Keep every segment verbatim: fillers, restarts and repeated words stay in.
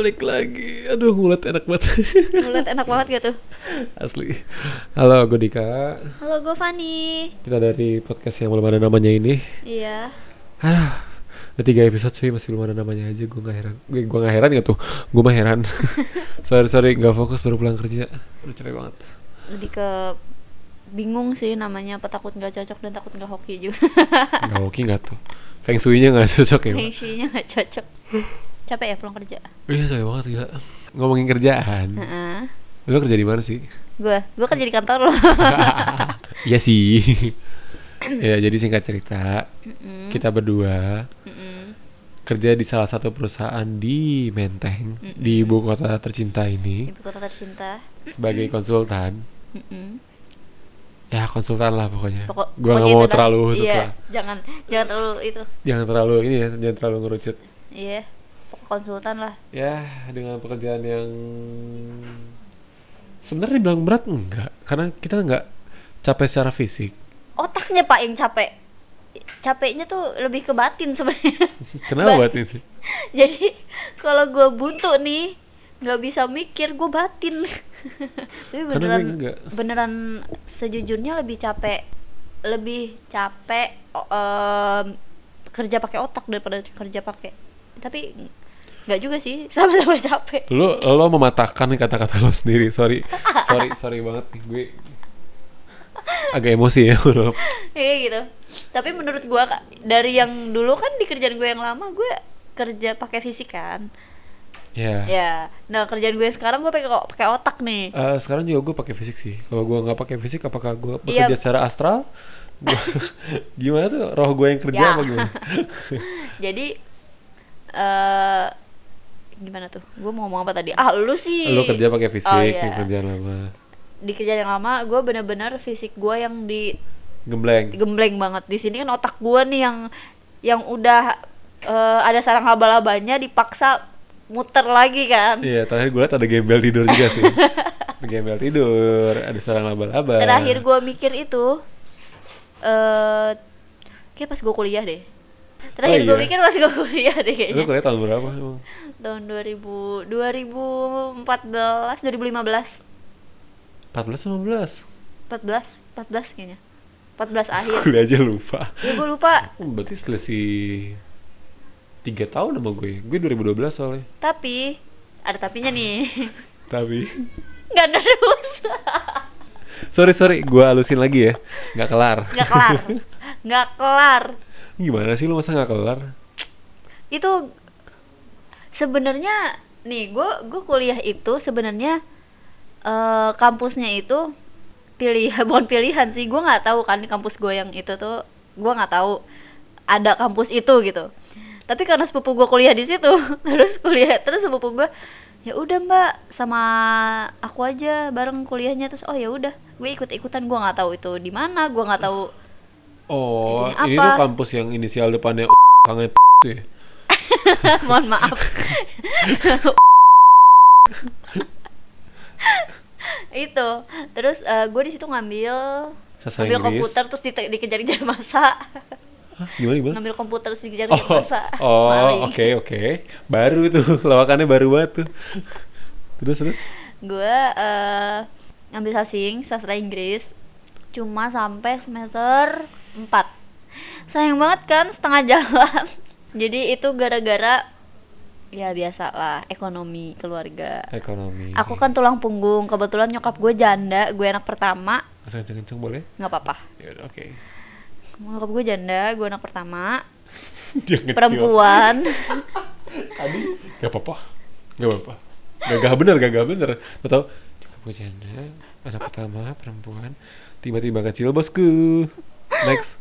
balik lagi. Aduh, mulut enak banget. Mulut enak banget gitu. Asli. Halo, gue Dika. Halo, gue Vani. Kita dari podcast yang belum ada namanya ini. Iya. Aduh, udah tiga episode cuy, masih belum ada namanya aja. Gue gak heran. Gue gak heran gak tuh? Gue mah heran. Sorry, sorry, gak fokus baru pulang kerja. Udah capek banget. Lebih ke bingung sih namanya, apa takut gak cocok dan takut gak hoki juga. Gak hoki gak tuh? Feng Shui-nya gak cocok ya? Feng Shui-nya gak cocok. Capek ya pulang kerja? Iya capek banget, gila. Ngomongin kerjaan, uh-uh. lo kerja di mana sih? Gue, gue kerja di kantor lo. Iya sih. Ya jadi singkat cerita, uh-uh. kita berdua uh-uh. kerja di salah satu perusahaan di Menteng, uh-uh. di Ibu Kota Tercinta ini. Ibu Kota Tercinta. Sebagai konsultan. Uh-uh. Ya konsultan lah pokoknya. Pokok, gue nggak mau terlalu khusus iya, lah. Jangan, jangan terlalu itu. Jangan terlalu ini ya, jangan terlalu ngerucut. Iya, pokok konsultan lah. Ya dengan pekerjaan yang sebenarnya dibilang berat enggak, karena kita nggak capek secara fisik. Otaknya pak yang capek, capeknya tuh lebih ke batin sebenarnya. Kenapa batin? batin? Jadi kalau gue buntu nih, nggak bisa mikir, gue batin. Tapi beneran beneran sejujurnya lebih capek lebih capek um, kerja pakai otak daripada kerja pakai, tapi nggak juga sih, sama-sama capek. Lo lo mematahkan kata-kata lo sendiri. Sorry sorry sorry banget nih, gue agak emosi ya bro. Iya gitu. Tapi menurut gue dari yang dulu kan di kerjaan gue yang lama, gue kerja pakai fisik kan. Ya. Yeah. Yeah. Nah kerjaan gue sekarang gue pakai pakai otak nih. Uh, sekarang juga gue pakai fisik sih. Kalau gue nggak pakai fisik, apakah gue bekerja yeah. secara astral? Gua, gimana tuh roh gue yang kerja yeah. apa gimana? Jadi uh, gimana tuh? Gue mau ngomong apa tadi? Ah lu sih. Lu kerja pakai fisik, oh, yeah. di kerjaan lama. Di kerjaan yang lama, gue benar-benar fisik gue yang di gembleng. Gembleng banget. Di sini kan otak gue nih yang yang udah uh, ada sarang laba-labanya dipaksa muter lagi kan. Iya, terakhir gue liat ada gembel tidur juga sih. Ada gembel tidur, ada sarang laba-laba. Terakhir gue mikir itu uh, kayak pas gue kuliah deh. Terakhir oh, gue iya. mikir pas gue kuliah deh kayaknya. Lu kuliah tahun berapa emang? Tahun dua ribu empat belas, dua ribu lima belas empat belas, lima belas? empat belas, empat belas kayaknya. empat belas akhir. Kuliah aja lupa. Ya gue lupa. Berarti selisih tiga tahun sama gue, gue dua ribu dua belas soalnya. Tapi, ada tapinya nih. Tapi gak terus. Sorry, sorry, gue halusin lagi ya. Gak kelar Gak kelar Gak kelar Gimana sih lu masa gak kelar? Itu sebenarnya nih, gue gue kuliah itu sebenarnya uh, kampusnya itu pilihan, bukan pilihan sih. Gue gak tahu kan di kampus gue yang itu tuh, gue gak tahu ada kampus itu gitu. Tapi karena sepupu gue kuliah di situ, terus kuliah terus sepupu gue, ya udah mbak sama aku aja bareng kuliahnya. Terus oh ya udah, gue ikut-ikutan. Gue nggak tahu itu di mana, gue nggak tahu. Oh, ini tuh kampus yang inisial depannya U, tangannya P, ya? Mohon maaf. Itu terus uh, gue di situ ngambil ngambil komputer, terus di- dikejar-kejar masa. Hah, gimana, gimana? Ngambil komputer terus dikejar oh, masa. Oh, oke okay, oke. Okay. Baru tuh, lawakannya baru banget tuh. Terus terus. Gue uh, ngambil sasing, sastra Inggris, cuma sampai semester empat. Sayang banget kan, setengah jalan. Jadi itu gara-gara ya biasalah, ekonomi keluarga. Ekonomi. Aku kan tulang punggung, kebetulan nyokap gue janda, gue anak pertama. Masa kenceng-kenceng boleh? Enggak apa-apa. Ya udah oke. Okay. Nyokap gue janda, gue anak pertama. Perempuan. Tadi gak apa-apa, gak apa-apa. Gagah bener, gagah bener. Lo tau, nyokap gue janda, anak pertama, perempuan. Tiba-tiba kecil bosku. Next.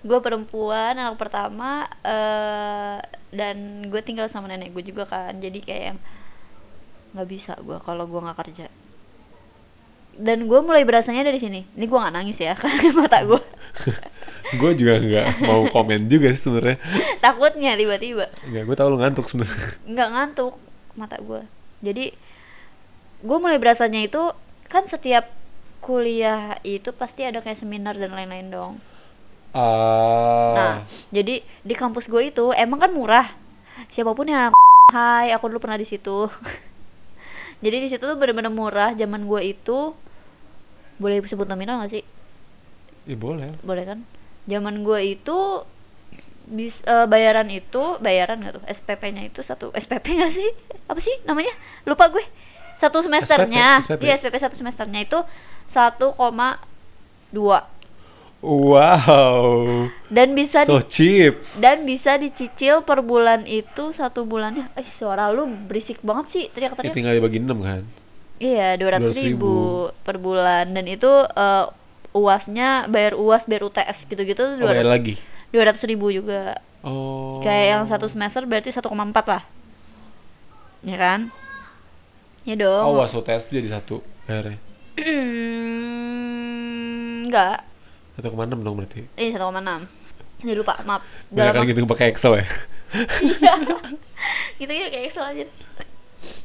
Gue perempuan, anak pertama, uh, dan gue tinggal sama nenek gue juga kan. Jadi kayak yang gak bisa gue kalau gue gak kerja. Dan gue mulai berasanya dari sini. Ini gue gak nangis ya, karena mata gue. Gue juga nggak mau komen juga sih sebenarnya. Takutnya tiba-tiba. Enggak, gue tahu lo ngantuk sebenarnya. Nggak ngantuk mata gue. Jadi gue mulai berasanya itu kan setiap kuliah itu pasti ada kayak seminar dan lain-lain dong. Ah. Nah, jadi di kampus gue itu emang kan murah. Siapapun yang Hai, aku dulu pernah di situ. Jadi di situ tuh bener-bener murah. Zaman gue itu, boleh sebut nominal nggak sih? Iya boleh. Boleh kan? Zaman gue itu bis, uh, bayaran itu bayaran nggak tuh? S P P-nya itu satu S P P nggak sih? Apa sih namanya? Lupa gue. Satu semesternya, iya S P P satu semesternya itu satu koma dua. Wow. Dan bisa so di, cheap. Dan bisa dicicil per bulan itu satu bulannya. Eh suara lu berisik banget sih teriak-teriak. Ya, tinggal dibagi enam kan? Iya dua ratus ribu per bulan dan itu uh, uasnya bayar uas bayar U T S gitu-gitu. Oh, bayar lagi. dua ratus ribu juga. Oh. Kayak yang satu semester berarti satu koma empat lah. Ya kan? Ya dong. Oh, uas U T S jadi satu bayarnya. Enggak. satu koma enam dong berarti. Iya satu koma enam. Jadi lupa, maaf. Banyak kan gitu pakai Excel ya. Iya. Gitu ya kayak Excel aja.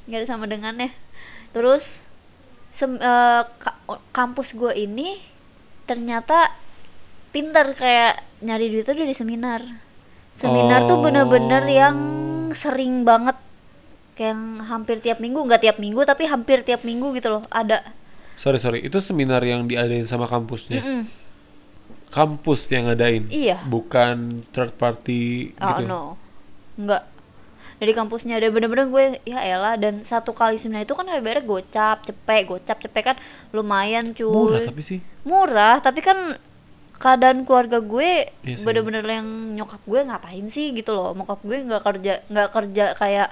Enggak ada sama dengannya. Terus sem, uh, ka- kampus gue ini ternyata pintar kayak nyari duit tuh dari seminar. Seminar oh. tuh bener-bener yang sering banget. Kayak yang hampir tiap minggu, enggak tiap minggu tapi hampir tiap minggu gitu loh, ada. Sorry, sorry. Itu seminar yang diadain sama kampusnya. Mm-mm. Kampus yang ngadain, iya. Bukan third party oh, gitu. Oh no, enggak. Dari kampusnya ada bener-bener gue, ya elah. Dan satu kali seminar itu kan H B R gocap, cepek, gocap, cepek kan lumayan cuy. Murah tapi sih. Murah, tapi kan keadaan keluarga gue yes, bener-bener iya. Yang nyokap gue ngapain sih gitu loh. Nyokap gue nggak kerja, nggak kerja kayak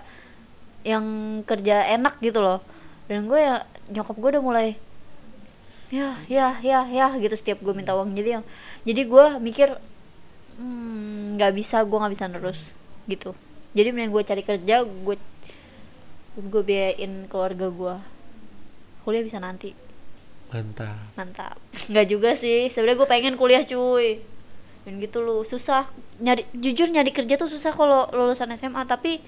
yang kerja enak gitu loh. Dan gue ya nyokap gue udah mulai. Ya, ya, ya, ya gitu setiap gue minta uang jadi yang jadi gue mikir hmm, nggak bisa gue nggak bisa terus gitu. Jadi mending gue cari kerja, gue gue biayain keluarga gue. Kuliah bisa nanti. Mantap. Mantap. Nggak juga sih. Sebenarnya gue pengen kuliah cuy. Dan gitu loh susah nyari jujur nyari kerja tuh susah kalau lulusan S M A tapi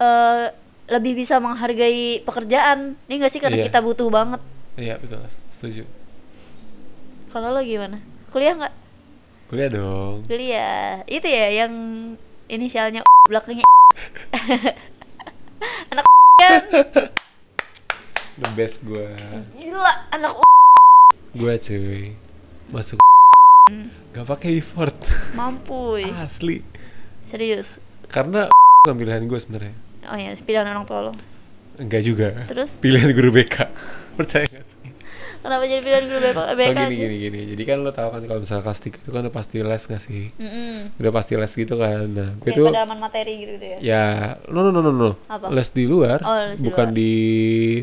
uh, lebih bisa menghargai pekerjaan. Ini nggak sih karena iya. Kita butuh banget. Iya betul. Setuju. Kalau lo gimana? Kuliah nggak? Kuliah dong. Kuliah. Itu ya yang inisialnya belakangnya anak kan? The best gue. Gila anak. Gue cuy masuk nggak pakai effort. Mampu. Asli. Serius. Karena bukan pilihan gue sebenarnya. Oh ya pilihan orang tua lo? Enggak juga. Terus? Pilihan guru B K. Percaya nggak sih? Kenapa jadi pilihan guru B K? So gini gini gini. Jadi kan lo tau kan kalau misalnya kelas tiga itu kan udah pasti les nggak sih? Mm-hmm. Udah pasti les gitu kan. Nah, gue tuh pendalaman materi gitu gitu ya. Ya, no no no no no. Apa? Les di luar, oh, les bukan di, luar. Di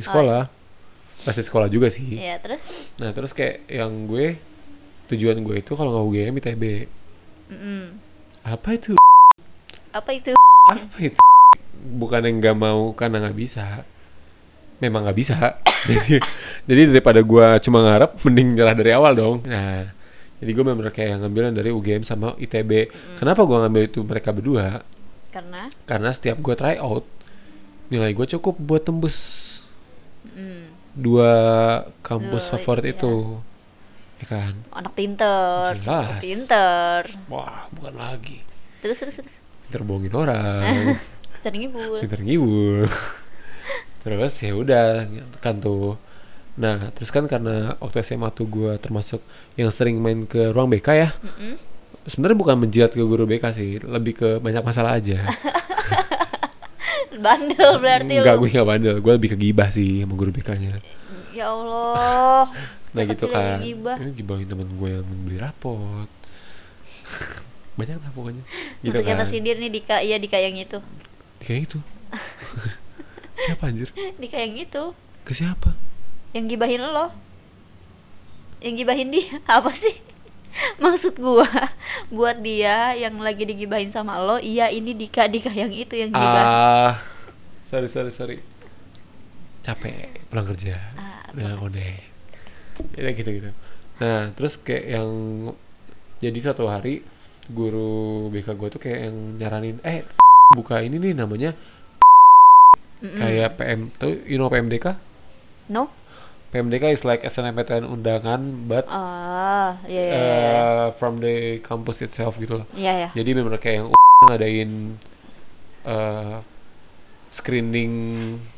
sekolah. Oh. Les di sekolah juga sih. Iya, terus? Nah, terus kayak yang gue tujuan gue itu kalau nggak U G M I T B. Mm-hmm. Apa itu? Apa itu? Apa itu? Bukan yang nggak mau karena nggak bisa. Memang nggak bisa. jadi, jadi daripada gue cuma ngarep, mending nyerah dari awal dong. Nah, jadi gue memang kayak ngambilan dari U G M sama I T B. Mm. Kenapa gue ngambil itu mereka berdua? Karena? Karena setiap gue try out, nilai gue cukup buat tembus mm. dua kampus Duh, favorit iya. itu, ya kan? Anak pinter. Jelas. Pinter. Wah, bukan lagi. Terus terus terus. Pinter bohongin orang. Pinter ngibul. Pinter ngibul. Terus ya udah kan tuh. Nah terus kan karena waktu S M A tuh gue termasuk yang sering main ke ruang B K ya. Mm-hmm. Sebenarnya bukan menjilat ke guru B K sih, lebih ke banyak masalah aja. Bandel berarti. Enggak, gue nggak bandel, gue lebih ke gibah sih sama guru B K-nya. Ya Allah. Nah gitu kan. Gibah. Gibahin temen gue yang beli rapot. Banyak lah pokoknya. Gitu untuk kan. Kita sindir nih Dika, iya Dika yang itu. Dika yang itu. Siapa anjir? Dika yang itu. Ke siapa? Yang gibahin lo. Yang gibahin dia. Apa sih? Maksud gua buat dia yang lagi digibahin sama lo. Iya ini Dika, Dika yang itu yang gibah. Ah, sorry sorry sorry. Capek pulang kerja. Ah, udah ngode. Ya gitu-gitu. Nah, terus kayak yang jadi satu hari guru B K gua tuh kayak yang nyaranin, "Eh, buka ini nih namanya Mm-mm. kayak P M tuh, you know P M D K? No. P M D K is like S N M P T N undangan, but ah, yeah, yeah, yeah. Uh, from the campus itself gitu loh. Yeah, yeah. Jadi benar kayak yang ngadain uh, screening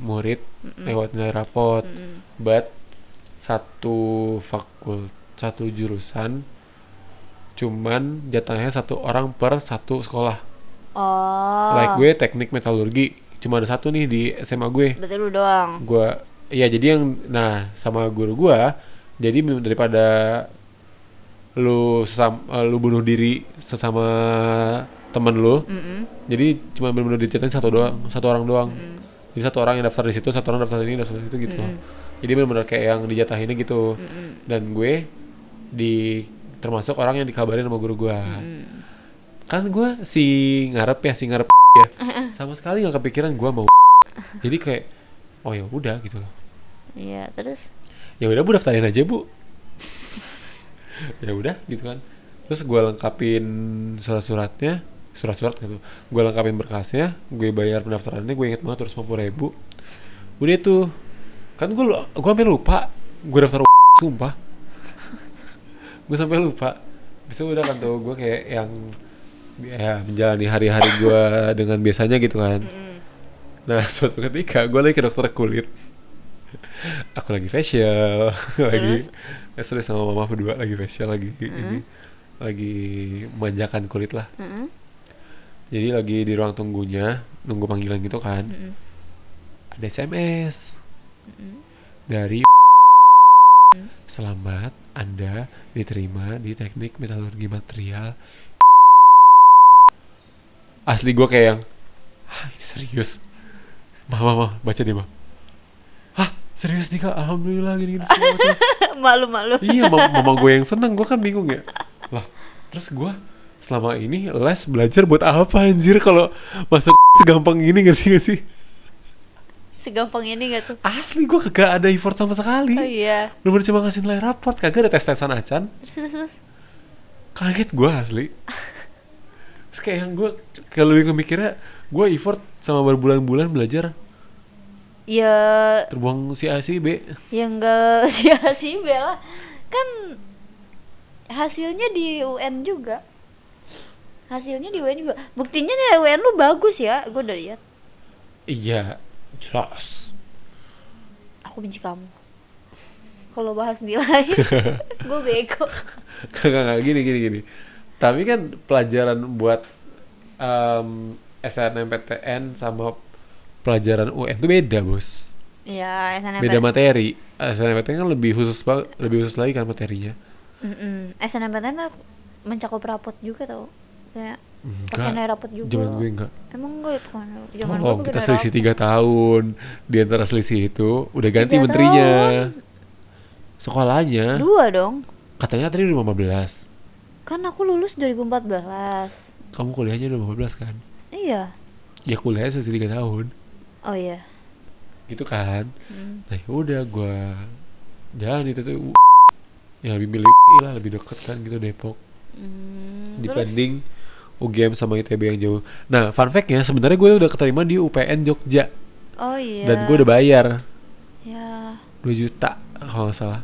murid mm-mm. lewat nilai rapot, mm-mm. but satu fakult satu jurusan cuman jatahnya satu orang per satu sekolah. Oh. Like gue teknik metalurgi cuma ada satu nih di S M A gue. Betul doang. Gue ya jadi yang nah sama guru gue jadi daripada lu sesam, lu bunuh diri sesama temen lu, mm-hmm. jadi cuma benar-benar dicatain satu doang, satu orang doang. Mm-hmm. Jadi satu orang yang daftar di situ, satu orang daftar di sini, daftar di situ gitu. Mm-hmm. Jadi benar-benar kayak yang dijatahinnya gitu. Mm-hmm. Dan gue di termasuk orang yang dikabarin sama guru gue. Mm-hmm. Kan gue si ngarep ya, si ngarep ya, sama sekali nggak kepikiran gue mau. Jadi kayak oh ya udah gitu loh. Iya terus. Ya udah bu daftarin aja bu. Ya udah gitu kan. Terus gue lengkapin surat-suratnya. Surat-surat gitu, gue lengkapin berkasnya, gue bayar pendaftarannya, gue inget banget dua ratus lima puluh ribu. Udah itu, kan gue gue hampir lupa, gue daftar sumpah, gue sampai lupa. Bisa udah kan tuh, gue kayak yang ya menjalani hari-hari gue dengan biasanya gitu kan. Nah suatu ketika gue lagi ke dokter kulit, aku lagi facial, lagi serius sama mama berdua lagi facial lagi mm-hmm. ini, lagi manjakan kulit lah. Mm-hmm. Jadi lagi di ruang tunggunya, nunggu panggilan gitu kan. Mm-mm. Ada S M S Mm-mm. dari Mm. Selamat Anda diterima di teknik metalurgi material. Asli gue kayak yang hah ini serius. Mah mah mah baca deh mah. Hah serius Dika, alhamdulillah gini-gini semua. Malu-malu. Iya mama, mama gue yang seneng, gue kan bingung ya. Lah terus gue selama ini les belajar buat apa anjir kalau masuk segampang ini nggak sih nggak sih segampang ini nggak tuh asli gue kagak ada effort sama sekali. Oh iya belum cuma ngasih nilai raport kagak ada tes tesan acan terus terus kaget gue asli. Terus kayak yang gue kalau gue mikirnya gue effort sama berbulan-bulan belajar ya terbuang si A si B ya enggak si A si B lah kan hasilnya di U N juga. Hasilnya di U N juga. Buktinya nilai U N lu bagus ya. Gue udah lihat. Iya jelas. Aku benci kamu kalau bahas nilai. Gue bego. Gak-gak gini-gini. Tapi kan pelajaran buat um, S N M P T N sama pelajaran U N itu beda bos. Iya S N M P T N beda materi. S N M P T N kan lebih khusus, lebih khusus lagi kan materinya. Mm-mm. S N M P T N mencakup rapot juga tau. Kayak pakai nilai rapot juga. Jaman gue enggak. Emang gue pakai nilai rapot. Jaman gue kita selisih tiga tahun. Di antara selisih itu udah ganti menterinya. Sekolahnya dua dong. Katanya tadi dua ribu lima belas. Kan aku lulus dua ribu empat belas. Kamu kuliahnya dua ribu lima belas kan? Iya. Ya kuliahnya selisih tiga tahun. Oh iya. Gitu kan. Hmm. Nah udah gue jalan itu tuh ya lebih milih lah lebih deket kan gitu Depok. Hmm, dibanding terus? U G M sama I T B yang jauh. Nah fun fact-nya sebenarnya gue udah keterima di U P N Jogja. Oh iya. Dan gue udah bayar ya dua juta kalau gak salah.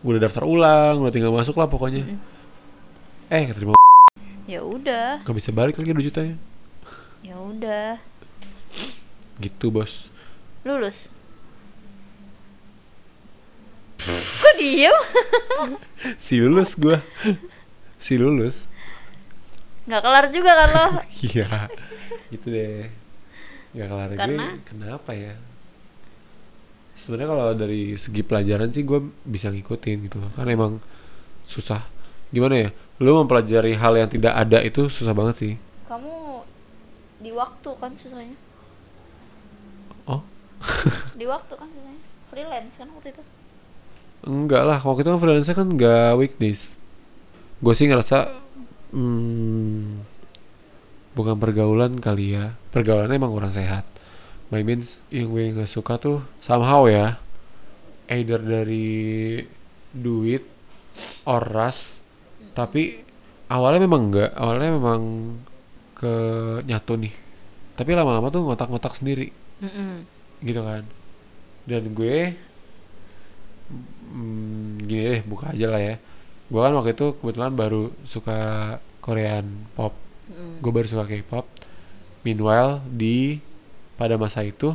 Gue udah daftar ulang, udah tinggal masuk lah pokoknya. Mm-mm. Eh keterima. Ya udah. Gak bisa balik lagi dua jutanya. Ya udah. Gitu bos. Lulus. Kok diem? Si lulus gue. Si lulus nggak kelar juga kan lo? Iya gitu deh nggak kelar. Karena? Gue kenapa ya sebenarnya kalau dari segi pelajaran sih gue bisa ngikutin gitu kan emang susah gimana ya lo mempelajari hal yang tidak ada itu susah banget sih. Kamu di waktu kan susahnya. Oh di waktu kan susahnya freelance kan waktu itu. Enggak lah waktu itu kan freelance kan nggak weekdays. Gue sih ngerasa hmm, bukan pergaulan kali ya. Pergaulannya emang kurang sehat. My means yang gue gak suka tuh somehow ya either dari duit or ras. Tapi awalnya memang enggak. Awalnya memang ke nyatu nih. Tapi lama-lama tuh ngotak-ngotak sendiri. Mm-mm. Gitu kan. Dan gue hmm, gini deh buka aja lah ya. Gue kan waktu itu kebetulan baru suka Korean pop. Mm. Gue baru suka K-pop. Meanwhile di pada masa itu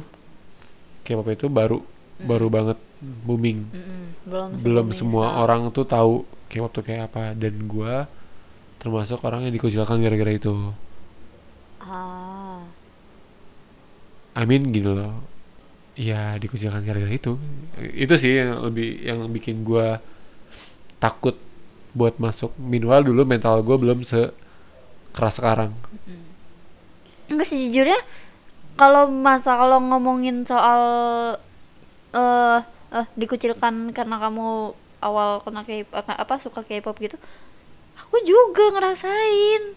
K-pop itu baru mm. baru banget booming. Mm-mm. Belum, belum semua sekarang. Orang tuh tahu K-pop tuh kayak apa, dan gua termasuk orang yang dikucilkan gara-gara itu. Ah. I mean gitu loh. Ya dikucilkan gara-gara itu. Itu sih yang lebih yang bikin gua takut buat masuk. Minimal dulu mental gua belum sekeras sekarang. Enggak sih jujurnya, kalau masa kalau ngomongin soal eh uh, uh, dikucilkan karena kamu awal kena K-pop, apa suka K-pop gitu, aku juga ngerasain.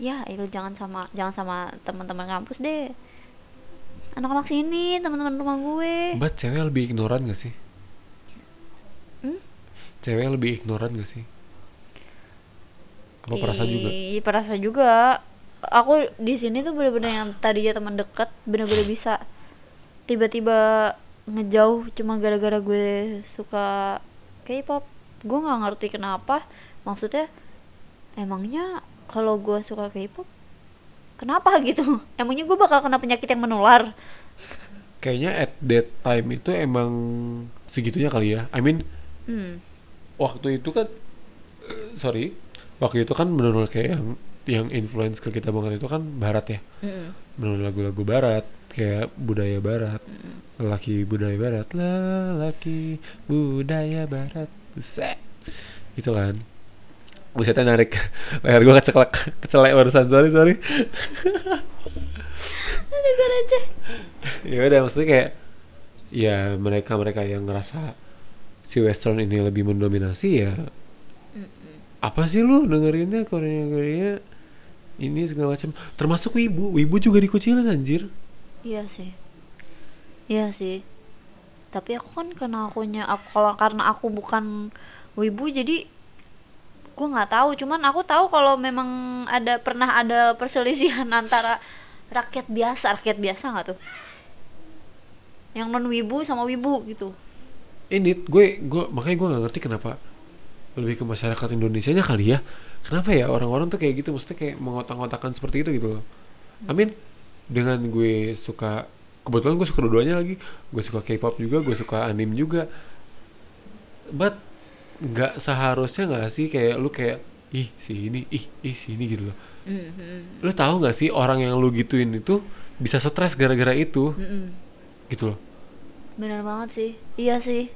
Ya, itu jangan sama jangan sama teman-teman kampus deh. Anak-anak sini, teman-teman rumah gue. Mbak, cewek lebih ignoran gak sih? Hmm? Cewek lebih ignoran gak sih? Apa perasa juga? Iya, perasa juga. Aku di sini tuh bener-bener yang tadinya teman dekat, bener-bener bisa tiba-tiba ngejauh cuma gara-gara gue suka K-pop. Gue nggak ngerti kenapa. Maksudnya, emangnya kalau gue suka K-pop kenapa gitu? Emangnya gue bakal kena penyakit yang menular? Kayaknya at that time itu emang segitunya kali ya. I mean, hmm. waktu itu kan, sorry, waktu itu kan benar-benar kayak yang yang influence ke kita banget itu kan Barat ya, hmm. benar-benar lagu-lagu Barat, kayak budaya Barat, hmm. lelaki budaya Barat, lelaki budaya Barat, buset, gitu kan. Busetnya narik, leher gue keceklek, kecelek barusan, sorry, sorry. Aduh, gue receh. Yaudah, maksudnya kayak, ya mereka-mereka yang ngerasa si Western ini lebih mendominasi ya, mm-mm. apa sih lu dengerinnya, Korea-Korea, ini segala macam. Termasuk Wibu, Wibu juga dikucilin anjir. Iya sih, iya sih. Tapi aku kan karena akunya, aku, kalau karena aku bukan Wibu jadi gue nggak tahu, cuman aku tahu kalau memang ada pernah ada perselisihan antara rakyat biasa, rakyat biasa nggak tuh, yang non wibu sama wibu gitu. Ini gue gue makanya gue nggak ngerti kenapa lebih ke masyarakat Indonesia nya kali ya, kenapa ya orang-orang tuh kayak gitu, maksudnya kayak mengotak-ngotakan seperti itu gitu loh. I mean, dengan gue suka, kebetulan gue suka dua-duanya lagi, gue suka K-pop juga, gue suka anime juga, but nggak seharusnya nggak sih kayak lu kayak ih si ini ih ih si ini gitu loh. Mm-hmm. Lu tahu nggak sih orang yang lu gituin itu bisa stres gara-gara itu. Mm-hmm. Gitu loh. Benar banget sih, iya sih,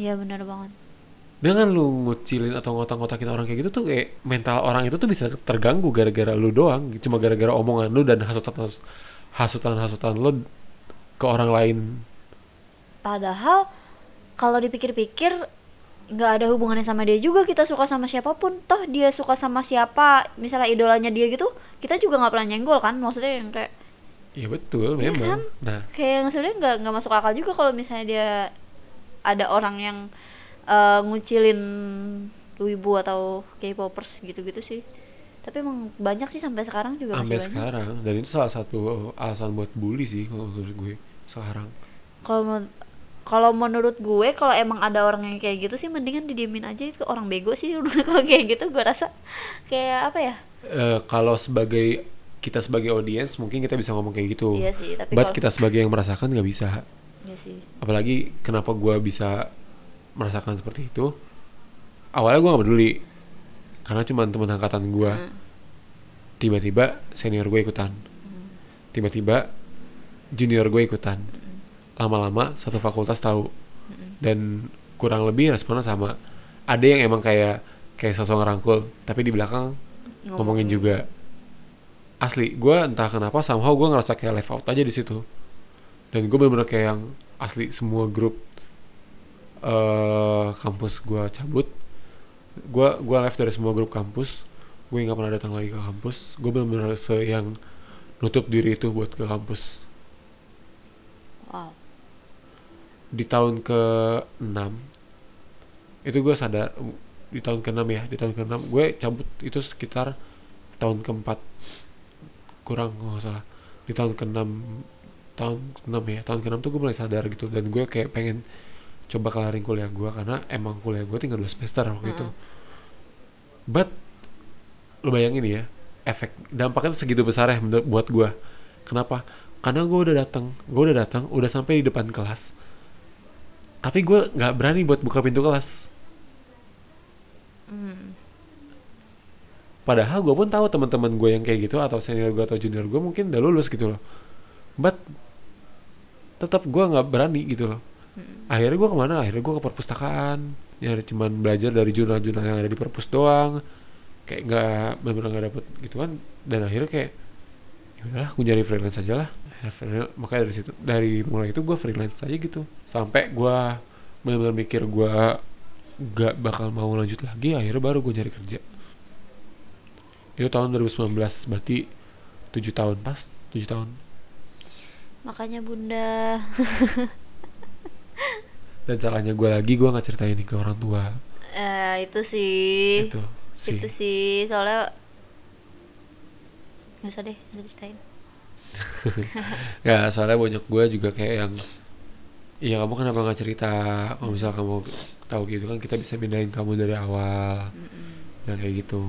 iya benar banget. Dengan lu ngucilin atau ngotak-ngotakin orang kayak gitu tuh kayak mental orang itu tuh bisa terganggu gara-gara lu doang, cuma gara-gara omongan lu dan hasutan hasutan hasutan lu ke orang lain. Padahal kalau dipikir-pikir nggak ada hubungannya sama dia juga, kita suka sama siapapun, toh dia suka sama siapa, misalnya idolanya dia gitu, kita juga nggak pernah nyenggol kan, maksudnya yang kayak iya betul ya memang kan? Nah kayak yang sebenarnya nggak nggak masuk akal juga kalau misalnya dia ada orang yang uh, ngucilin wibu atau K-popers gitu-gitu sih, tapi emang banyak sih sampai sekarang juga masih banyak. Sampai sekarang, dan itu salah satu alasan buat bully sih kalau menurut gue sekarang. Kalau Kalau menurut gue, kalau emang ada orang yang kayak gitu sih, mendingan didiemin aja, itu orang bego sih. Kalau kayak gitu, gue rasa kayak apa ya? Uh, kalau sebagai kita sebagai audiens, mungkin kita bisa ngomong kayak gitu. Iya sih, tapi but kalau kita sebagai yang merasakan nggak bisa. Iya sih. Apalagi kenapa gue bisa merasakan seperti itu? Awalnya gue nggak peduli, karena cuma teman angkatan gue. Hmm. Tiba-tiba senior gue ikutan. Hmm. Tiba-tiba junior gue ikutan. Lama-lama satu fakultas tahu, dan kurang lebih responnya sama. Ada yang emang kayak kayak sosok ngerangkul, tapi di belakang ngomongin, ngomongin juga. Asli, gue entah kenapa somehow gue ngerasa kayak left out aja di situ. Dan gue bener-bener kayak yang asli semua grup uh, kampus gue cabut. Gue gue left dari semua grup kampus. Gue nggak pernah datang lagi ke kampus. Gue bener-bener se yang nutup diri itu buat ke kampus. Wow. Di tahun ke enam itu gue sadar, di tahun ke enam ya di tahun ke enam gue cabut itu sekitar tahun keempat kurang kalau nggak salah, di tahun ke enam tahun ke enam ya tahun ke enam tuh gue mulai sadar gitu, dan gue kayak pengen coba kelarin kuliah gue karena emang kuliah gue tinggal dua semester waktu hmm. itu. But lo bayangin ya efek dampaknya segitu besar ya buat gue. Kenapa? Karena gue udah datang, gue udah datang, udah sampai di depan kelas. Tapi gue nggak berani buat buka pintu kelas. Hmm. Padahal gue pun tahu teman-teman gue yang kayak gitu atau senior gue atau junior gue mungkin udah lulus gitu loh. But tetap gue nggak berani gitu loh. Hmm. Akhirnya gue kemana? Akhirnya gue ke perpustakaan. Ya cuman belajar dari jurnal-jurnal yang ada di perpus doang. Kayak nggak benar-benar nggak dapet gitu kan. Dan akhirnya kayak yaudahlah, gue nyari freelance aja lah. Makanya dari situ, dari mulai itu gue freelance aja gitu. Sampai gue benar-benar mikir gue nggak bakal mau lanjut lagi. Akhirnya baru gue nyari kerja. Itu tahun dua ribu sembilan belas, berarti tujuh tahun pas, tujuh tahun. Makanya bunda. Dan salahnya gue lagi, gue nggak ceritain ini ke orang tua. Eh itu sih. Itu sih. Itu sih soalnya. Nggak usah deh, nggak usah ceritain. Ya soalnya banyak gue juga kayak yang, iya kamu kenapa nggak cerita? Kalau misal kamu tahu gitu kan kita bisa pindahin kamu dari awal. Mm-mm. Nah kayak gitu.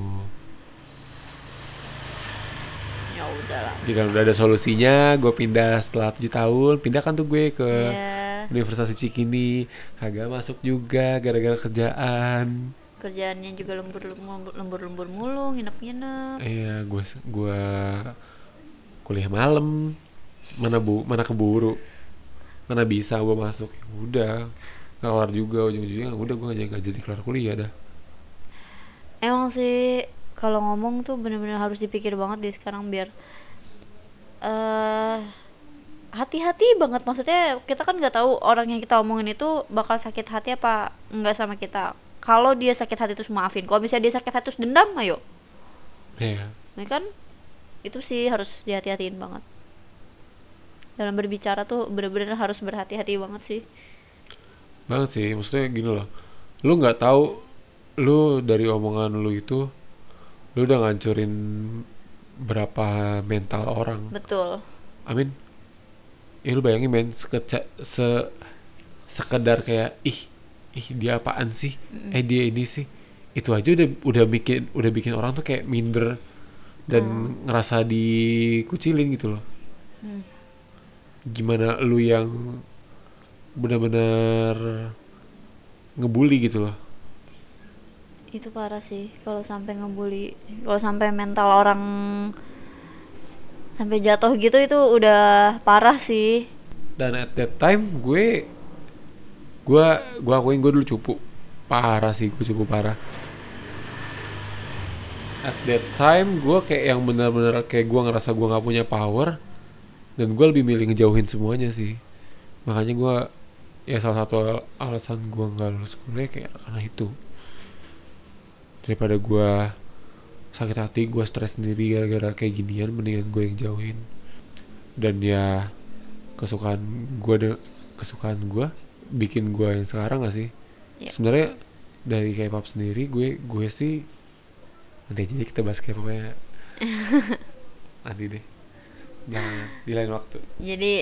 Ya udahlah. Jika udah ada solusinya, gue pindah setelah tujuh tahun. Pindah kan tuh gue ke yeah. Universitas Cikini, kagak masuk juga gara-gara kerjaan. Kerjaannya juga lembur-lembur, lembur-lembur mulu, nginep-nginep. Iya, gue gue kuliah malam, mana bu, mana keburu, mana bisa gue masuk. Ya udah, keluar juga ujung-ujungnya. Udah gue nggak jadi nggak jadi keluar kuliah dah. Emang sih kalau ngomong tuh benar-benar harus dipikir banget deh sekarang biar uh, hati-hati banget. Maksudnya kita kan nggak tahu orang yang kita omongin itu bakal sakit hati apa nggak sama kita. Kalau dia sakit hati terus maafin, kalau misalnya dia sakit hati terus dendam, ayo. Iya. Nah kan, itu sih harus dihati-hatiin banget. Dalam berbicara tuh bener-bener harus berhati-hati banget sih. Banget sih, maksudnya gini loh. Lu nggak tahu, lu dari omongan lu itu, lu udah ngancurin berapa mental orang. Betul. Amin. Ya lu bayangin men, sekeca, se, sekedar kayak ih. ih dia apaan sih, mm. eh dia ini sih, itu aja udah udah bikin udah bikin orang tuh kayak minder dan mm. ngerasa dikucilin gitu loh. Mm. Gimana lu yang benar-benar ngebully gitu loh. Itu parah sih kalau sampai ngebully, kalau sampai mental orang sampai jatuh gitu itu udah parah sih. Dan at that time gue gue gue akuin gue dulu cupu parah sih gue cupu parah at that time. Gue kayak yang benar-benar kayak gue ngerasa gue nggak punya power dan gue lebih milih ngejauhin semuanya sih. Makanya gue ya salah satu alasan gue nggak lulus kuliah kayak karena itu, daripada gue sakit hati gue stres sendiri gara-gara kayak ginian, mendingan gue yang jauhin. Dan ya kesukaan gue de- kesukaan gue bikin gue yang sekarang gak sih? Yeah. Sebenarnya dari K-pop sendiri gue gue sih nanti aja kita bahas K-popnya nanti deh. Jangan di lain waktu. Jadi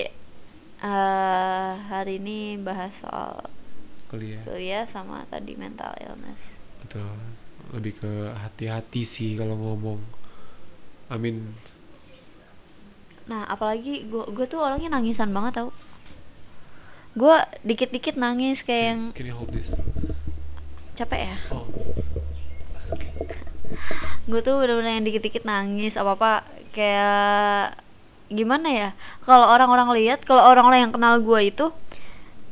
uh, hari ini bahas soal kuliah. Kuliah sama tadi mental illness. Betul. Lebih ke hati-hati sih kalau ngomong. Amin. Nah apalagi gue gue tuh orangnya nangisan banget tau. Gue dikit-dikit nangis kayak can, yang can you hold this? Capek ya? Oh. Okay. Gue tuh bener-bener yang dikit-dikit nangis apa-apa kayak gimana ya? Kalau orang-orang lihat, kalau orang-orang yang kenal gue itu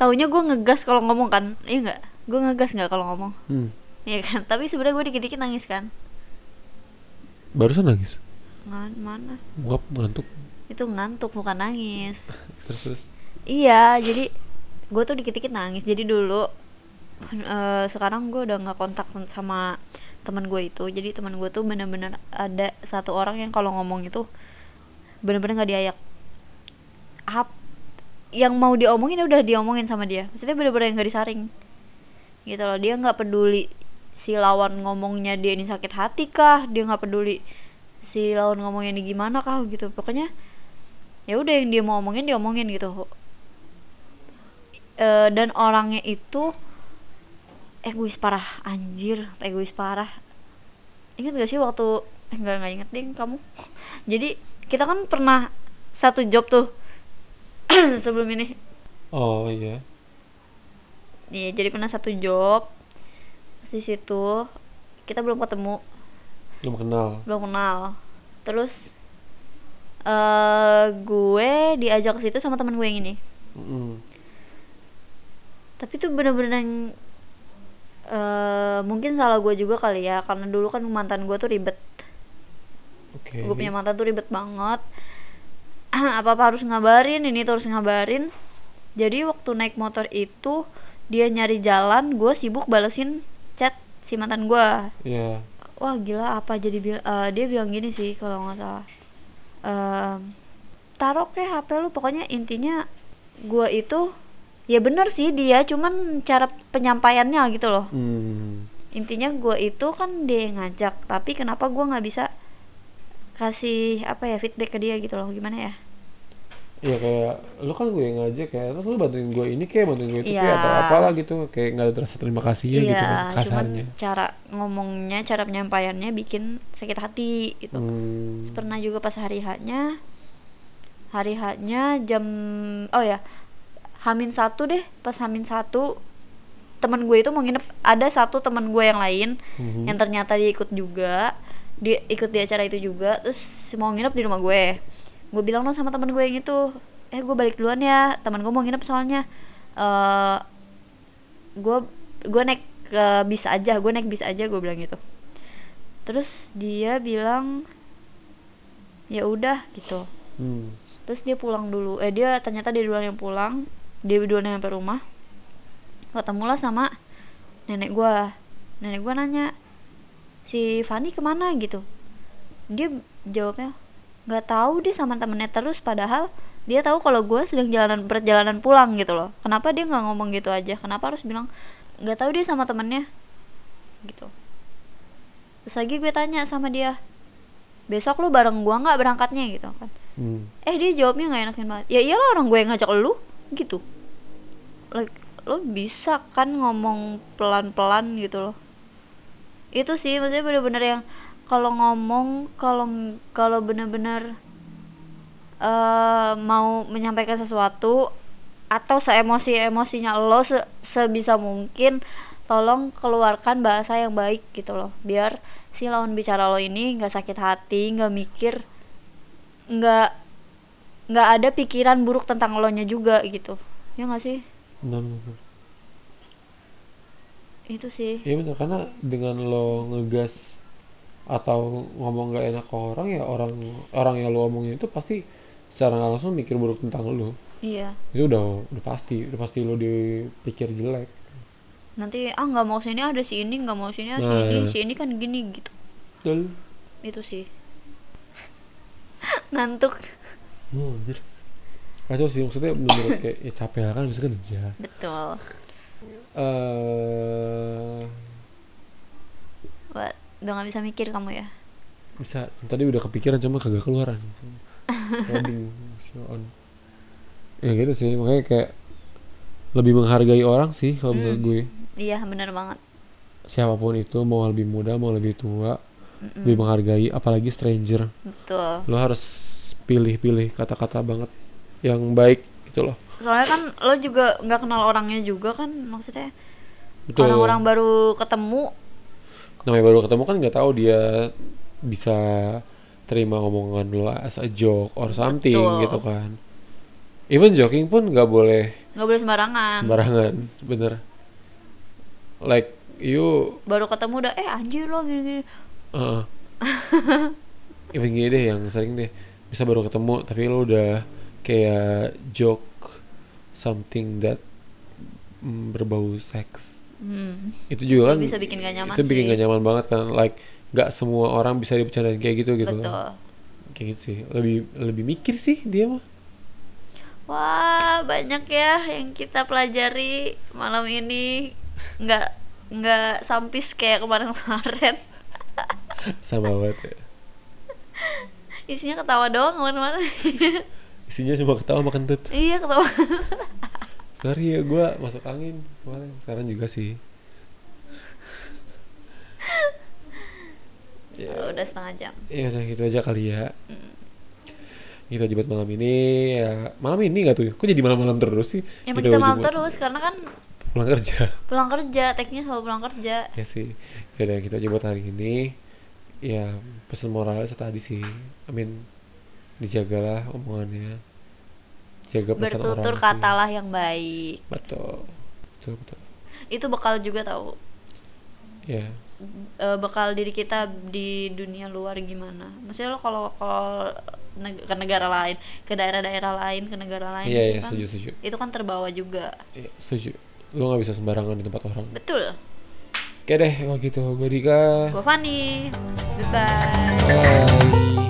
taunya gue ngegas kalau ngomong kan? Iya enggak? Gue ngegas enggak kalau ngomong? Hmm. Iya kan? Tapi sebenarnya gue dikit-dikit nangis kan? Barusan nangis? Ngan, mana? Gua ngantuk. Itu ngantuk bukan nangis. Terus terus. Iya, jadi gue tuh dikit-dikit nangis. Jadi dulu uh, sekarang gue udah nggak kontak sama teman gue itu. Jadi teman gue tuh benar-benar ada satu orang yang kalau ngomong itu benar-benar nggak diayak. Hap, yang mau diomongin udah diomongin sama dia. Maksudnya benar-benar yang nggak disaring. Gitu loh, dia nggak peduli si lawan ngomongnya dia ini sakit hati kah? Dia nggak peduli si lawan ngomongnya ini gimana kah? Gitu, pokoknya ya udah yang dia mau omongin diomongin gitu. Uh, dan orangnya itu egois parah, anjir, egois parah. Ingat gak sih waktu eh, nggak nggak inget deh kamu. Jadi kita kan pernah satu job tuh, sebelum ini. Oh iya. Iya, jadi pernah satu job di situ, kita belum ketemu, belum kenal, belum kenal. Terus uh, gue diajak ke situ sama teman gue yang ini. Mm-hmm. Tapi tuh bener-bener yang uh, mungkin salah gue juga kali ya, karena dulu kan mantan gue tuh ribet. Okay. Gue punya mantan tuh ribet banget. Apa-apa harus ngabarin, ini tuh harus ngabarin. Jadi waktu naik motor itu dia nyari jalan, gue sibuk balesin chat si mantan gue. Yeah. Wah gila, apa jadi uh, dia bilang gini sih kalau nggak salah, uh, taruh ke H P lu, pokoknya intinya gue itu ya bener sih dia, cuman cara penyampaiannya gitu loh. Mm. Intinya gue itu kan dia ngajak, tapi kenapa gue nggak bisa kasih apa ya feedback ke dia gitu loh, gimana ya? Iya kayak lu kan gue ngajak ya, terus lu bantuin gue ini kayak bantuin gue itu ya, kayak atau apalah gitu, kayak nggak ada rasa terima kasihnya ya, gitu kasarnya. Cuman cara ngomongnya, cara penyampaiannya bikin sakit hati gitu. Hmm. Pernah juga pas hari H-nya, hari H-nya jam oh ya Hamin satu deh, pas Hamin satu teman gue itu mau nginep, ada satu teman gue yang lain hmm. yang ternyata dia ikut juga, dia ikut di acara itu juga, terus mau nginep di rumah gue. Gue bilang dong sama temen gue yang itu, eh gue balik duluan ya, temen gue mau nginep soalnya. uh, gue gue naik ke bis aja, gue naik bis aja, gue bilang gitu. Terus dia bilang ya udah gitu. Hmm. Terus dia pulang dulu, eh dia ternyata dia duluan yang pulang, dia duluan yang sampai rumah. Ketemulah sama nenek gue, nenek gue nanya si Vani kemana gitu, dia jawabnya nggak tahu deh sama temennya terus, padahal dia tahu kalau gue sedang jalanan perjalanan pulang gitu loh. Kenapa dia nggak ngomong gitu aja, kenapa harus bilang nggak tahu dia sama temennya gitu? Terus lagi gue tanya sama dia, besok lu bareng gue nggak berangkatnya gitu kan? Hmm. Eh dia jawabnya nggak enakin banget, ya iyalah orang gue yang ngajak lu gitu, like, lo bisa kan ngomong pelan-pelan gitu loh. Itu sih maksudnya bener-bener yang kalau ngomong, kalau kalau benar-benar uh, mau menyampaikan sesuatu atau seemosi-emosinya lo se, sebisa mungkin, tolong keluarkan bahasa yang baik gitu loh, biar si lawan bicara lo ini nggak sakit hati, nggak mikir, nggak nggak ada pikiran buruk tentang lo nya juga gitu, ya nggak sih? Benar-benar. Itu sih. Iya benar, karena dengan lo ngegas atau ngomong gak enak ke orang, ya orang orang yang lu omongin itu pasti secara langsung mikir buruk tentang lu. Iya. Itu udah udah pasti, udah pasti lu dipikir jelek. Nanti ah nggak mau sini ada si ini, nggak mau sini ada si nah, ini, ya. Si ini kan gini gitu. Betul. Itu sih. Ngantuk. Oh, anjir. Kacau sih, maksudnya bener-bener kayak ya capek lah kan, bisa kerja. Betul. Uh... What? Udah gak bisa mikir kamu ya? Bisa, tadi udah kepikiran cuma kagak keluaran. Aduh, so on. Ya gitu sih, makanya kayak lebih menghargai orang sih kalau menurut mm. gue. Iya benar banget. Siapapun itu, mau lebih muda, mau lebih tua, Mm-mm. lebih menghargai, apalagi stranger. Betul. Lo harus pilih-pilih kata-kata banget yang baik gitu loh. Soalnya kan lo juga gak kenal orangnya juga kan, maksudnya. Betul. Orang-orang baru ketemu, namanya baru ketemu kan nggak tahu dia bisa terima omongan lo as a joke or something. Betul. Gitu kan, even joking pun nggak boleh nggak boleh sembarangan sembarangan bener, like you baru ketemu udah eh anjir lo gini-gini. Uh, even gini deh yang sering deh, bisa baru ketemu tapi lo udah kayak joke something that mm, berbau seks. Hmm. Itu juga kan bisa bikin gak nyaman, itu sih. Bikin gak nyaman banget kan, like gak semua orang bisa dipercandain kayak gitu gitu. Betul. Kan kayak gitu sih, lebih lebih mikir sih dia mah. Wah banyak ya yang kita pelajari malam ini, nggak nggak sampis kayak kemarin-kemarin. Sama banget ya. Isinya ketawa doang kemarin-kemarin. Isinya cuma ketawa sama kentut. Iya ketawa. Sorry ya, gue masuk angin kemarin, sekarang juga sih. Ya, udah setengah jam. Ya udah gitu aja kali ya. Mm. Gitu Jumat malam ini ya, malam ini nggak tuh? Kok jadi malam-malam terus sih? Ya gitu, kita malam terus karena kan pulang kerja. Pulang kerja, tekniknya selalu pulang kerja. Ya sih. Yaudah kita gitu aja buat hari ini. Ya pesan moralnya tadi sih. I mean, dijagalah omongannya. Jaga pesan orang. Bertutur katalah yang baik. Betul. Betul, betul. Itu bekal juga tahu. Ya. Bekal diri kita di dunia luar gimana? Maksudnya lo kalau ke negara lain, ke daerah-daerah lain, ke negara lain, iya, iya, kan, setuju, setuju. Itu kan terbawa juga. Iya, setuju. Lo nggak bisa sembarangan di tempat orang. Betul. Oke deh, kalau gitu gue Dika. Gue Vani. Goodbye. Bye.